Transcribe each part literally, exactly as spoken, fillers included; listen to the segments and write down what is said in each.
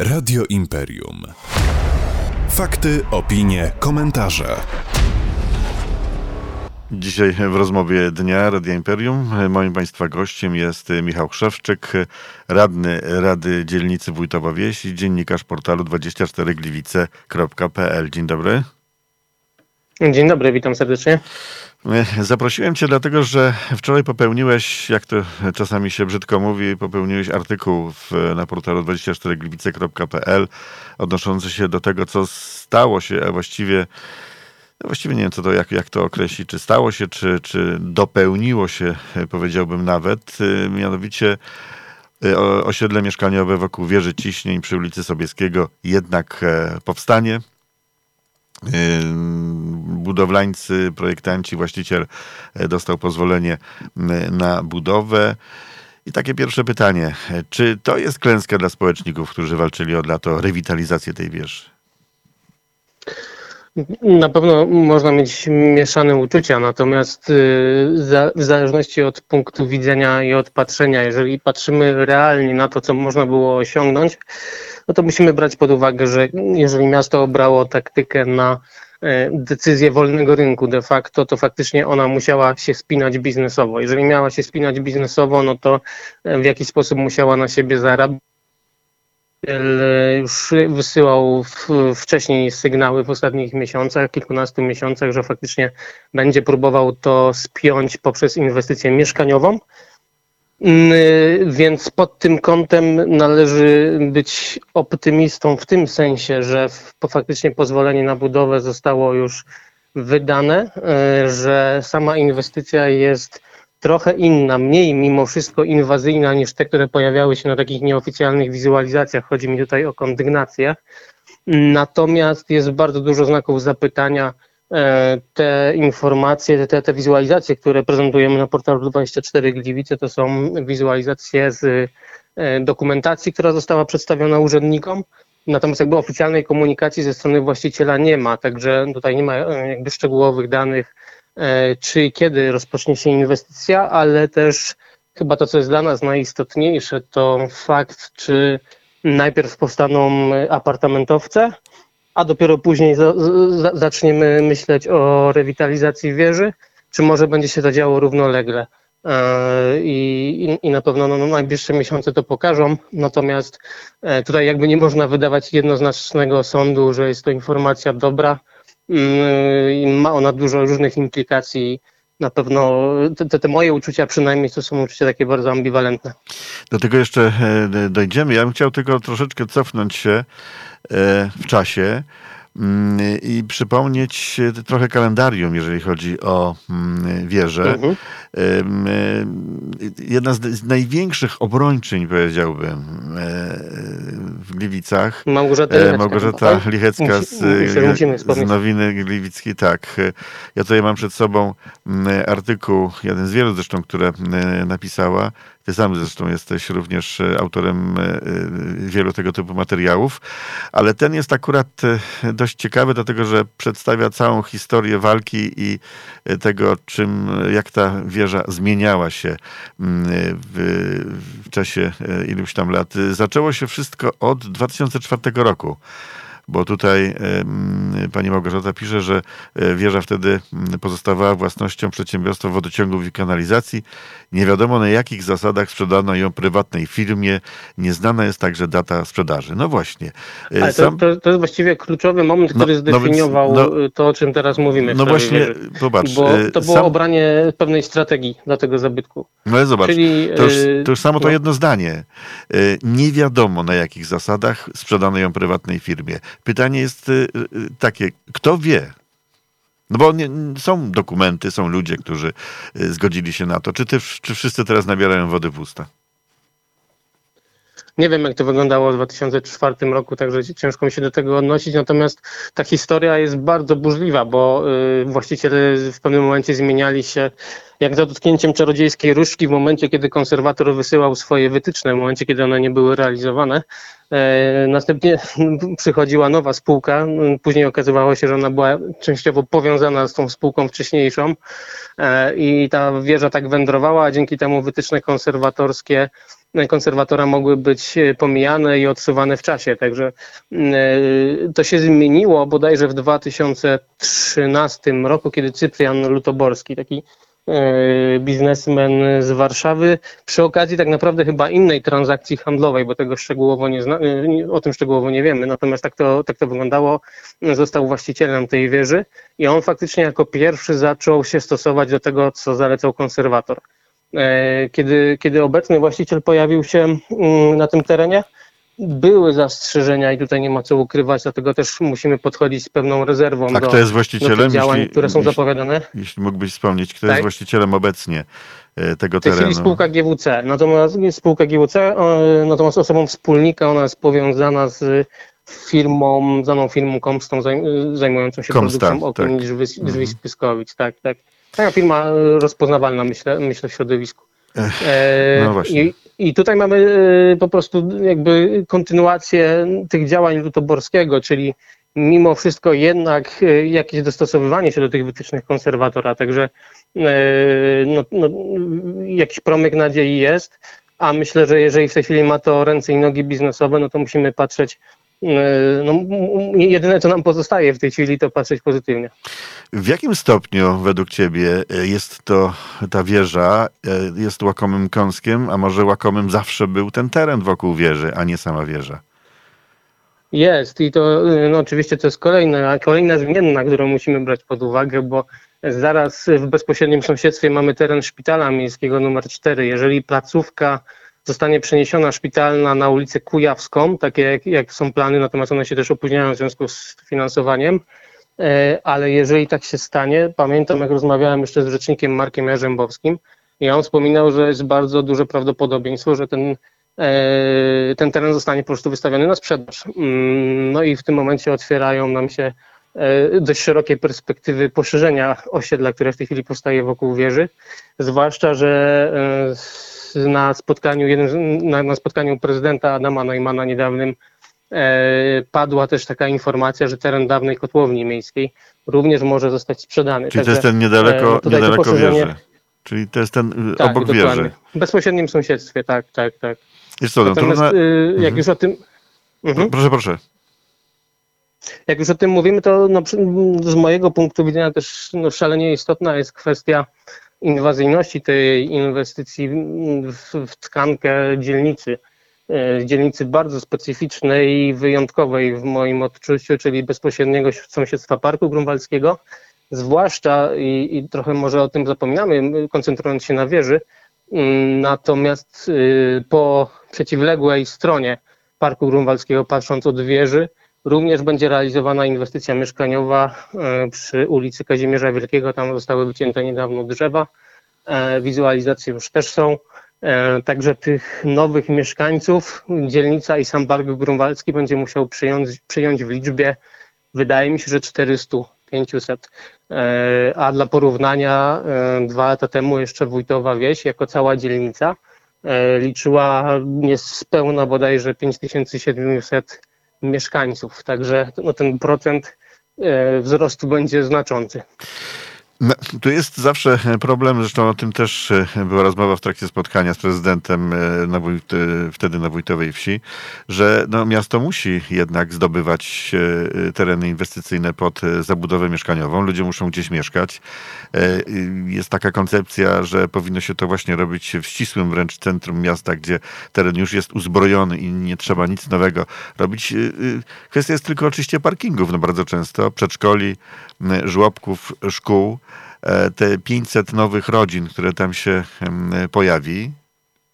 Radio Imperium. Fakty, opinie, komentarze. Dzisiaj w rozmowie dnia Radia Imperium moim Państwa gościem jest Michał Szewczyk, radny Rady Dzielnicy Wójtowa Wieś i dziennikarz portalu dwadzieścia cztery gliwice kropka pe el. Dzień dobry. Dzień dobry, witam serdecznie. Zaprosiłem Cię dlatego, że wczoraj popełniłeś, jak to czasami się brzydko mówi, popełniłeś artykuł w, na portalu dwadzieścia cztery gliwice kropka pe el odnoszący się do tego, co stało się, a właściwie, no właściwie nie wiem, co to, jak, jak to określi, czy stało się, czy, czy dopełniło się, powiedziałbym nawet, mianowicie osiedle mieszkaniowe wokół wieży Ciśnień przy ulicy Sobieskiego jednak powstanie. Budowlańcy, projektanci, właściciel dostał pozwolenie na budowę. I takie pierwsze pytanie. Czy to jest klęska dla społeczników, którzy walczyli od lat o rewitalizację tej wieży? Na pewno można mieć mieszane uczucia, natomiast w zależności od punktu widzenia i od patrzenia, jeżeli patrzymy realnie na to, co można było osiągnąć, no to musimy brać pod uwagę, że jeżeli miasto obrało taktykę na decyzję wolnego rynku de facto, to faktycznie ona musiała się spinać biznesowo. Jeżeli miała się spinać biznesowo, no to w jakiś sposób musiała na siebie zarabiać. Już wysyłał w, wcześniej sygnały w ostatnich miesiącach, kilkunastu miesiącach, że faktycznie będzie próbował to spiąć poprzez inwestycję mieszkaniową. Więc pod tym kątem należy być optymistą w tym sensie, że faktycznie pozwolenie na budowę zostało już wydane, że sama inwestycja jest trochę inna, mniej mimo wszystko inwazyjna niż te, które pojawiały się na takich nieoficjalnych wizualizacjach. Chodzi mi tutaj o kondygnację. Natomiast jest bardzo dużo znaków zapytania. Te informacje, te, te wizualizacje, które prezentujemy na portalu dwadzieścia cztery gliwice, to są wizualizacje z dokumentacji, która została przedstawiona urzędnikom. Natomiast jakby oficjalnej komunikacji ze strony właściciela nie ma, także tutaj nie ma jakby szczegółowych danych, czy i kiedy rozpocznie się inwestycja, ale też chyba to, co jest dla nas najistotniejsze, to fakt, czy najpierw powstaną apartamentowce, a dopiero później za, za, zaczniemy myśleć o rewitalizacji wieży, czy może będzie się to działo równolegle. I, i na pewno no, najbliższe miesiące to pokażą, natomiast tutaj jakby nie można wydawać jednoznacznego sądu, że jest to informacja dobra. I ma ona dużo różnych implikacji. Na pewno te, te moje uczucia przynajmniej to są uczucia takie bardzo ambiwalentne. Do tego jeszcze dojdziemy. Ja bym chciał tylko troszeczkę cofnąć się w czasie i przypomnieć trochę kalendarium, jeżeli chodzi o wieżę. Mhm. Jedna z, z największych obrończyń, powiedziałbym, w Gliwicach. Małgorzata Lichecka. Małgorzata Lichecka z, Musimy, z Nowiny Gliwickiej. Tak. Ja tutaj mam przed sobą artykuł, jeden z wielu zresztą, które napisała. Ty sam zresztą jesteś również autorem wielu tego typu materiałów, ale ten jest akurat dość ciekawy, dlatego że przedstawia całą historię walki i tego, czym, jak ta wieża zmieniała się w, w czasie iluś tam lat. Zaczęło się wszystko od dwa tysiące czwartego roku. Bo tutaj y, pani Małgorzata pisze, że wieża wtedy pozostawała własnością przedsiębiorstwa wodociągów i kanalizacji. Nie wiadomo, na jakich zasadach sprzedano ją prywatnej firmie. Nieznana jest także data sprzedaży. No właśnie. Ale Sam... to, to, to jest właściwie kluczowy moment, no, który zdefiniował no, no, to, o czym teraz mówimy. No właśnie, wieży. Zobacz. Bo to było sam... obranie pewnej strategii dla tego zabytku. No ale zobacz, Czyli, to, już, to już samo to no. jedno zdanie. Nie wiadomo, na jakich zasadach sprzedano ją prywatnej firmie. Pytanie jest takie, kto wie? No bo nie, są dokumenty, są ludzie, którzy zgodzili się na to. Czy, ty, czy wszyscy teraz nabierają wody w usta? Nie wiem, jak to wyglądało w dwa tysiące czwartym roku, także ciężko mi się do tego odnosić. Natomiast ta historia jest bardzo burzliwa, bo właściciele w pewnym momencie zmieniali się jak za dotknięciem czarodziejskiej różdżki w momencie, kiedy konserwator wysyłał swoje wytyczne, w momencie, kiedy one nie były realizowane. Następnie przychodziła nowa spółka, później okazywało się, że ona była częściowo powiązana z tą spółką wcześniejszą i ta wieża tak wędrowała, a dzięki temu wytyczne konserwatorskie konserwatora mogły być pomijane i odsuwane w czasie. Także to się zmieniło bodajże w dwa tysiące trzynastym roku, kiedy Cyprian Lutoborski, taki biznesmen z Warszawy, przy okazji tak naprawdę chyba innej transakcji handlowej, bo tego szczegółowo nie zna, o tym szczegółowo nie wiemy, natomiast tak to, tak to wyglądało, został właścicielem tej wieży i on faktycznie jako pierwszy zaczął się stosować do tego, co zalecał konserwator. Kiedy, kiedy obecny właściciel pojawił się na tym terenie, były zastrzeżenia i tutaj nie ma co ukrywać, dlatego też musimy podchodzić z pewną rezerwą A do, kto jest właścicielem, do tych działań, jeśli, które są jeśli, zapowiadane. Jeśli mógłbyś wspomnieć, kto tak? jest właścicielem obecnie tego terenu? W tej chwili spółka G W C, natomiast spółka G W C, natomiast osobą wspólnika, ona jest powiązana z firmą, znaną firmą Komstą, zajmującą się Komsta, produkcją okien tak. z, wys, z wysp Pyskowicz, tak, tak. Taka firma rozpoznawalna, myślę, myślę w środowisku. Ech, no właśnie. I, I tutaj mamy po prostu jakby kontynuację tych działań Lutoborskiego, czyli mimo wszystko jednak jakieś dostosowywanie się do tych wytycznych konserwatora, także no, no, jakiś promyk nadziei jest, a myślę, że jeżeli w tej chwili ma to ręce i nogi biznesowe, no to musimy patrzeć. No, jedyne, co nam pozostaje w tej chwili, to patrzeć pozytywnie. W jakim stopniu według ciebie jest to ta wieża, jest łakomym kąskiem, a może łakomym zawsze był ten teren wokół wieży, a nie sama wieża? Jest i to no, oczywiście to jest kolejna, kolejna zmienna, którą musimy brać pod uwagę, bo zaraz w bezpośrednim sąsiedztwie mamy teren szpitala miejskiego numer cztery. Jeżeli placówka zostanie przeniesiona szpitalna na ulicę Kujawską, takie jak, jak są plany, natomiast one się też opóźniają w związku z finansowaniem, ale jeżeli tak się stanie, pamiętam jak rozmawiałem jeszcze z rzecznikiem Markiem Jarzębowskim i on wspominał, że jest bardzo duże prawdopodobieństwo, że ten, ten teren zostanie po prostu wystawiony na sprzedaż. No i w tym momencie otwierają nam się dość szerokie perspektywy poszerzenia osiedla, które w tej chwili powstaje wokół wieży, zwłaszcza, że na spotkaniu na, na spotkaniu prezydenta Adama Neumana niedawnym e, padła też taka informacja, że teren dawnej kotłowni miejskiej również może zostać sprzedany. Czyli Także, to jest ten niedaleko, e, niedaleko to wieży. Czyli to jest ten tak, obok dokładnie. wieży. W bezpośrednim sąsiedztwie, tak, tak, tak. Jest to, Natomiast trudne... y, jak mhm. już o tym... Mhm. Proszę, proszę. Jak już o tym mówimy, to no, z mojego punktu widzenia też no, szalenie istotna jest kwestia inwazyjności tej inwestycji w, w tkankę dzielnicy, dzielnicy bardzo specyficznej i wyjątkowej w moim odczuciu, czyli bezpośredniego sąsiedztwa Parku Grunwaldzkiego, zwłaszcza, i, i trochę może o tym zapominamy, koncentrując się na wieży, natomiast po przeciwległej stronie Parku Grunwaldzkiego, patrząc od wieży, również będzie realizowana inwestycja mieszkaniowa przy ulicy Kazimierza Wielkiego. Tam zostały wycięte niedawno drzewa. Wizualizacje już też są. Także tych nowych mieszkańców dzielnica i sam Park Grunwaldzki będzie musiał przyjąć, przyjąć w liczbie, wydaje mi się, że czterysta do pięciuset. A dla porównania dwa lata temu jeszcze Wójtowa Wieś jako cała dzielnica liczyła niespełna bodajże pięć tysięcy siedemset mieszkańców, także no, ten procent e, wzrostu będzie znaczący. No, tu jest zawsze problem, zresztą o tym też była rozmowa w trakcie spotkania z prezydentem na wójt, wtedy na Wójtowej Wsi, że no, miasto musi jednak zdobywać tereny inwestycyjne pod zabudowę mieszkaniową. Ludzie muszą gdzieś mieszkać. Jest taka koncepcja, że powinno się to właśnie robić w ścisłym wręcz centrum miasta, gdzie teren już jest uzbrojony i nie trzeba nic nowego robić. Kwestia jest tylko oczywiście parkingów, no bardzo często, przedszkoli, żłobków, szkół. Te pięćset nowych rodzin, które tam się pojawi,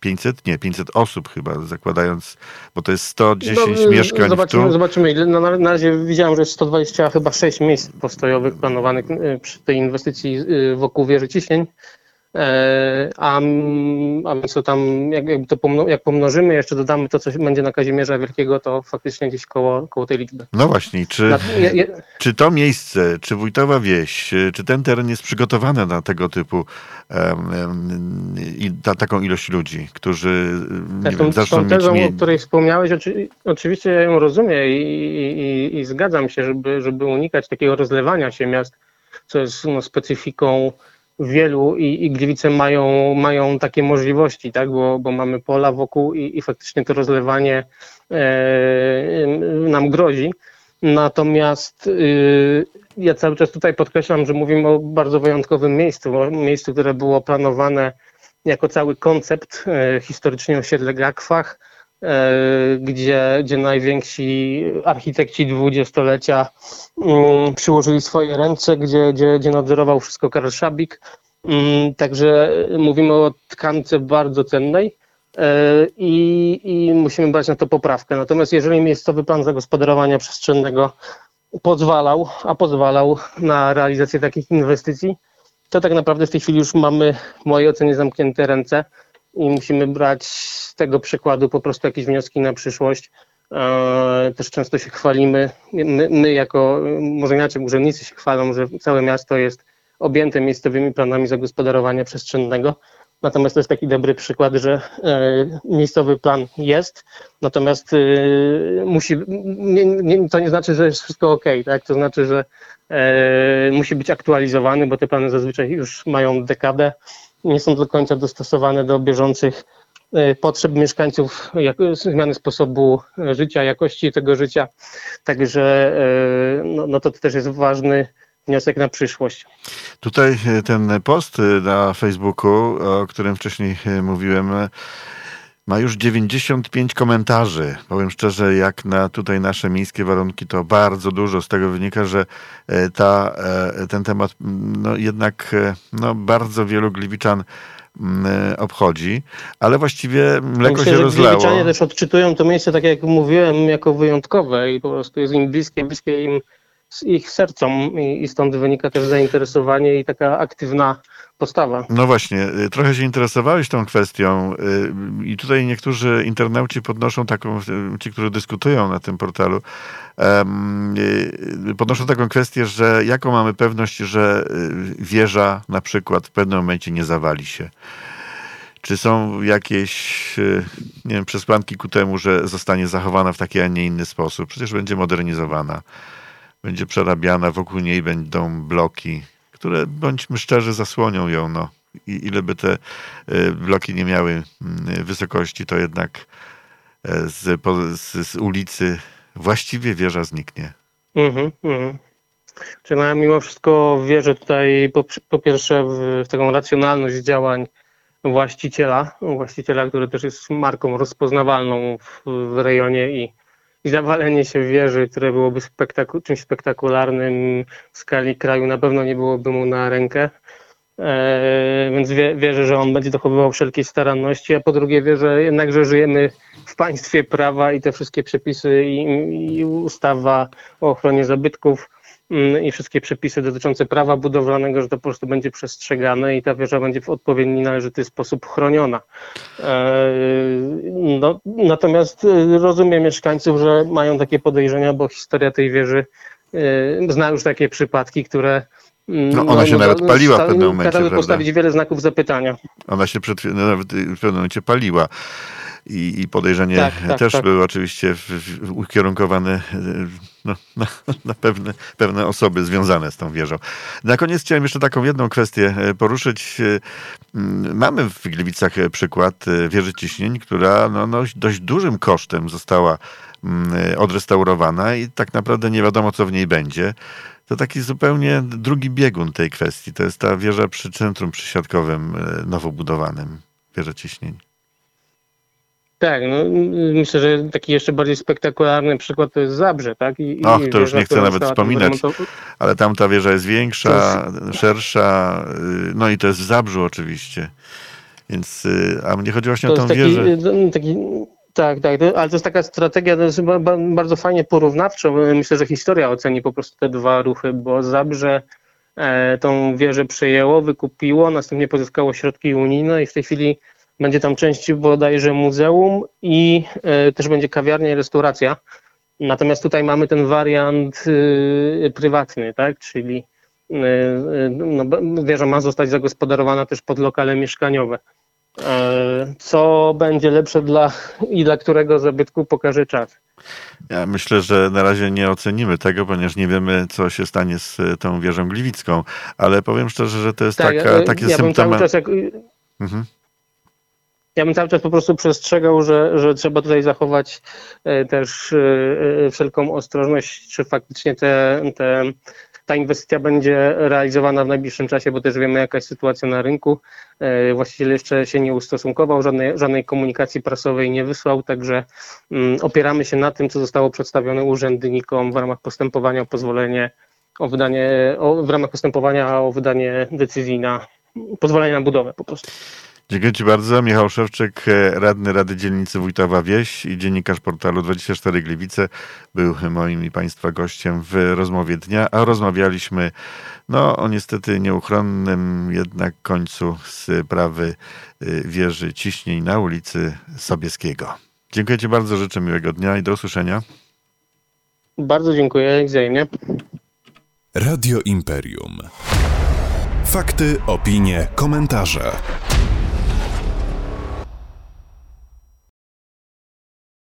pięćset? Nie, pięćset osób chyba, zakładając, bo to jest sto dziesięć no, mieszkań. Zobaczymy, tu. zobaczymy. Na, na razie widziałem, że jest sto dwadzieścia, chyba sześć miejsc postojowych planowanych przy tej inwestycji wokół wieży Ciśnień. A, a więc to tam, jak, jak, to pomno, jak pomnożymy, jeszcze dodamy to, co będzie na Kazimierza Wielkiego, to faktycznie gdzieś koło, koło tej liczby. No właśnie, czy, na, je, je... czy to miejsce, czy Wójtowa Wieś, czy ten teren jest przygotowany na tego typu um, i na taką ilość ludzi, którzy nie ja, wiem, tą, zaczną tą tezą, mieć... Tą o której wspomniałeś, oczy, oczywiście ja ją rozumiem i, i, i zgadzam się, żeby, żeby unikać takiego rozlewania się miast, co jest no, specyfiką wielu i, i Gliwice mają, mają takie możliwości, tak, bo, bo mamy pola wokół i, i faktycznie to rozlewanie e, nam grozi. Natomiast y, ja cały czas tutaj podkreślam, że mówimy o bardzo wyjątkowym miejscu, o miejscu, które było planowane jako cały koncept, y, historycznie osiedle Grakwach, y, gdzie, gdzie najwięksi architekci dwudziestolecia y, przyłożyli swoje ręce, gdzie, gdzie, gdzie nadzorował wszystko Karl Schabik. Y, także mówimy o tkance bardzo cennej. I, i musimy brać na to poprawkę. Natomiast jeżeli miejscowy plan zagospodarowania przestrzennego pozwalał, a pozwalał na realizację takich inwestycji, to tak naprawdę w tej chwili już mamy, w mojej ocenie, zamknięte ręce i musimy brać z tego przykładu po prostu jakieś wnioski na przyszłość. Też często się chwalimy, my, my jako, może inaczej, urzędnicy się chwalą, że całe miasto jest objęte miejscowymi planami zagospodarowania przestrzennego. Natomiast to jest taki dobry przykład, że y, miejscowy plan jest, natomiast y, musi, nie, nie, to nie znaczy, że jest wszystko ok, tak? To znaczy, że y, musi być aktualizowany, bo te plany zazwyczaj już mają dekadę, nie są do końca dostosowane do bieżących y, potrzeb mieszkańców, jak, zmiany sposobu życia, jakości tego życia, także y, no, no to też jest ważny wniosek na przyszłość. Tutaj ten post na Facebooku, o którym wcześniej mówiłem, ma już dziewięćdziesiąt pięć komentarzy. Powiem szczerze, jak na tutaj nasze miejskie warunki, to bardzo dużo. Z tego wynika, że ta, ten temat no jednak no bardzo wielu Gliwiczan obchodzi, ale właściwie mleko Myślę, się rozlało. Gliwiczanie też odczytują to miejsce, tak jak mówiłem, jako wyjątkowe i po prostu jest im bliskie, bliskie im z ich sercom i stąd wynika też zainteresowanie i taka aktywna postawa. No właśnie, trochę się interesowałeś tą kwestią i tutaj niektórzy internauci podnoszą taką, ci, którzy dyskutują na tym portalu, podnoszą taką kwestię, że jaką mamy pewność, że wieża na przykład w pewnym momencie nie zawali się. Czy są jakieś, nie wiem, przesłanki ku temu, że zostanie zachowana w taki, a nie inny sposób? Przecież będzie modernizowana. Będzie przerabiana, wokół niej będą bloki, które, bądźmy szczerzy, zasłonią ją. No. I ile by te bloki nie miały wysokości, to jednak z, z, z ulicy właściwie wieża zniknie. Mhm, mhm. Czyli ja mimo wszystko wierzę tutaj po, po pierwsze w, w taką racjonalność działań właściciela, właściciela, który też jest marką rozpoznawalną w, w rejonie i I zawalenie się wieży, które byłoby spektaku- czymś spektakularnym w skali kraju, na pewno nie byłoby mu na rękę. Eee, więc wie, wierzę, że on będzie dochowywał wszelkiej staranności, a po drugie wierzę jednak, że żyjemy w państwie prawa i te wszystkie przepisy i, i ustawa o ochronie zabytków mm, i wszystkie przepisy dotyczące prawa budowlanego, że to po prostu będzie przestrzegane i ta wieża będzie w odpowiedni, należyty sposób chroniona. Eee, no, natomiast rozumiem mieszkańców, że mają takie podejrzenia, bo historia tej wieży yy, zna już takie przypadki, które No ona no, się no, nawet paliła w pewnym momencie, prawda? Postawić wiele znaków zapytania. Ona się przed, no, nawet w pewnym momencie paliła i, i podejrzenie tak, tak, też tak. były oczywiście w, w, ukierunkowane no, na, na pewne, pewne osoby związane z tą wieżą. Na koniec chciałem jeszcze taką jedną kwestię poruszyć. Mamy w Gliwicach przykład wieży Ciśnień, która no, no, dość dużym kosztem została odrestaurowana i tak naprawdę nie wiadomo, co w niej będzie. To taki zupełnie drugi biegun tej kwestii. To jest ta wieża przy centrum przysiadkowym nowo budowanym, wieża Ciśnień. Tak, no, myślę, że taki jeszcze bardziej spektakularny przykład to jest Zabrze, tak? I, Och, i to już nie chcę nawet wspominać, ale tam ta wieża jest większa, jest... szersza, no i to jest w Zabrzu oczywiście. Więc, a mnie chodzi właśnie to o tą taki, wieżę. Taki... Tak, tak, ale to jest taka strategia, to jest bardzo fajnie porównawczo. Myślę, że historia oceni po prostu te dwa ruchy, bo Zabrze e, tą wieżę przejęło, wykupiło, następnie pozyskało środki unijne i w tej chwili będzie tam część bodajże muzeum i e, też będzie kawiarnia i restauracja. Natomiast tutaj mamy ten wariant e, prywatny, tak, czyli e, no, wieża ma zostać zagospodarowana też pod lokale mieszkaniowe. Co będzie lepsze dla i dla którego zabytku pokaże czas. Ja myślę, że na razie nie ocenimy tego, ponieważ nie wiemy, co się stanie z tą wieżą gliwicką, ale powiem szczerze, że to jest tak, taka, ja, takie ja symptomy... Czas, jak... mhm. Ja bym cały czas po prostu przestrzegał, że, że trzeba tutaj zachować też wszelką ostrożność, czy faktycznie te, te, ta inwestycja będzie realizowana w najbliższym czasie, bo też wiemy, jaka jest sytuacja na rynku. Właściciel jeszcze się nie ustosunkował, żadnej, żadnej komunikacji prasowej nie wysłał, także opieramy się na tym, co zostało przedstawione urzędnikom w ramach postępowania o pozwolenie, o wydanie, o, w ramach postępowania o wydanie decyzji na pozwolenie na budowę po prostu. Dziękuję Ci bardzo. Michał Szewczyk, radny Rady Dzielnicy Wójtowa Wieś i dziennikarz portalu dwadzieścia cztery gliwice był moim i Państwa gościem w rozmowie dnia, a rozmawialiśmy no o niestety nieuchronnym jednak końcu sprawy wieży ciśnień na ulicy Sobieskiego. Dziękuję Ci bardzo, życzę miłego dnia i do usłyszenia. Bardzo dziękuję, wzajemnie. Radio Imperium. Fakty, opinie, komentarze.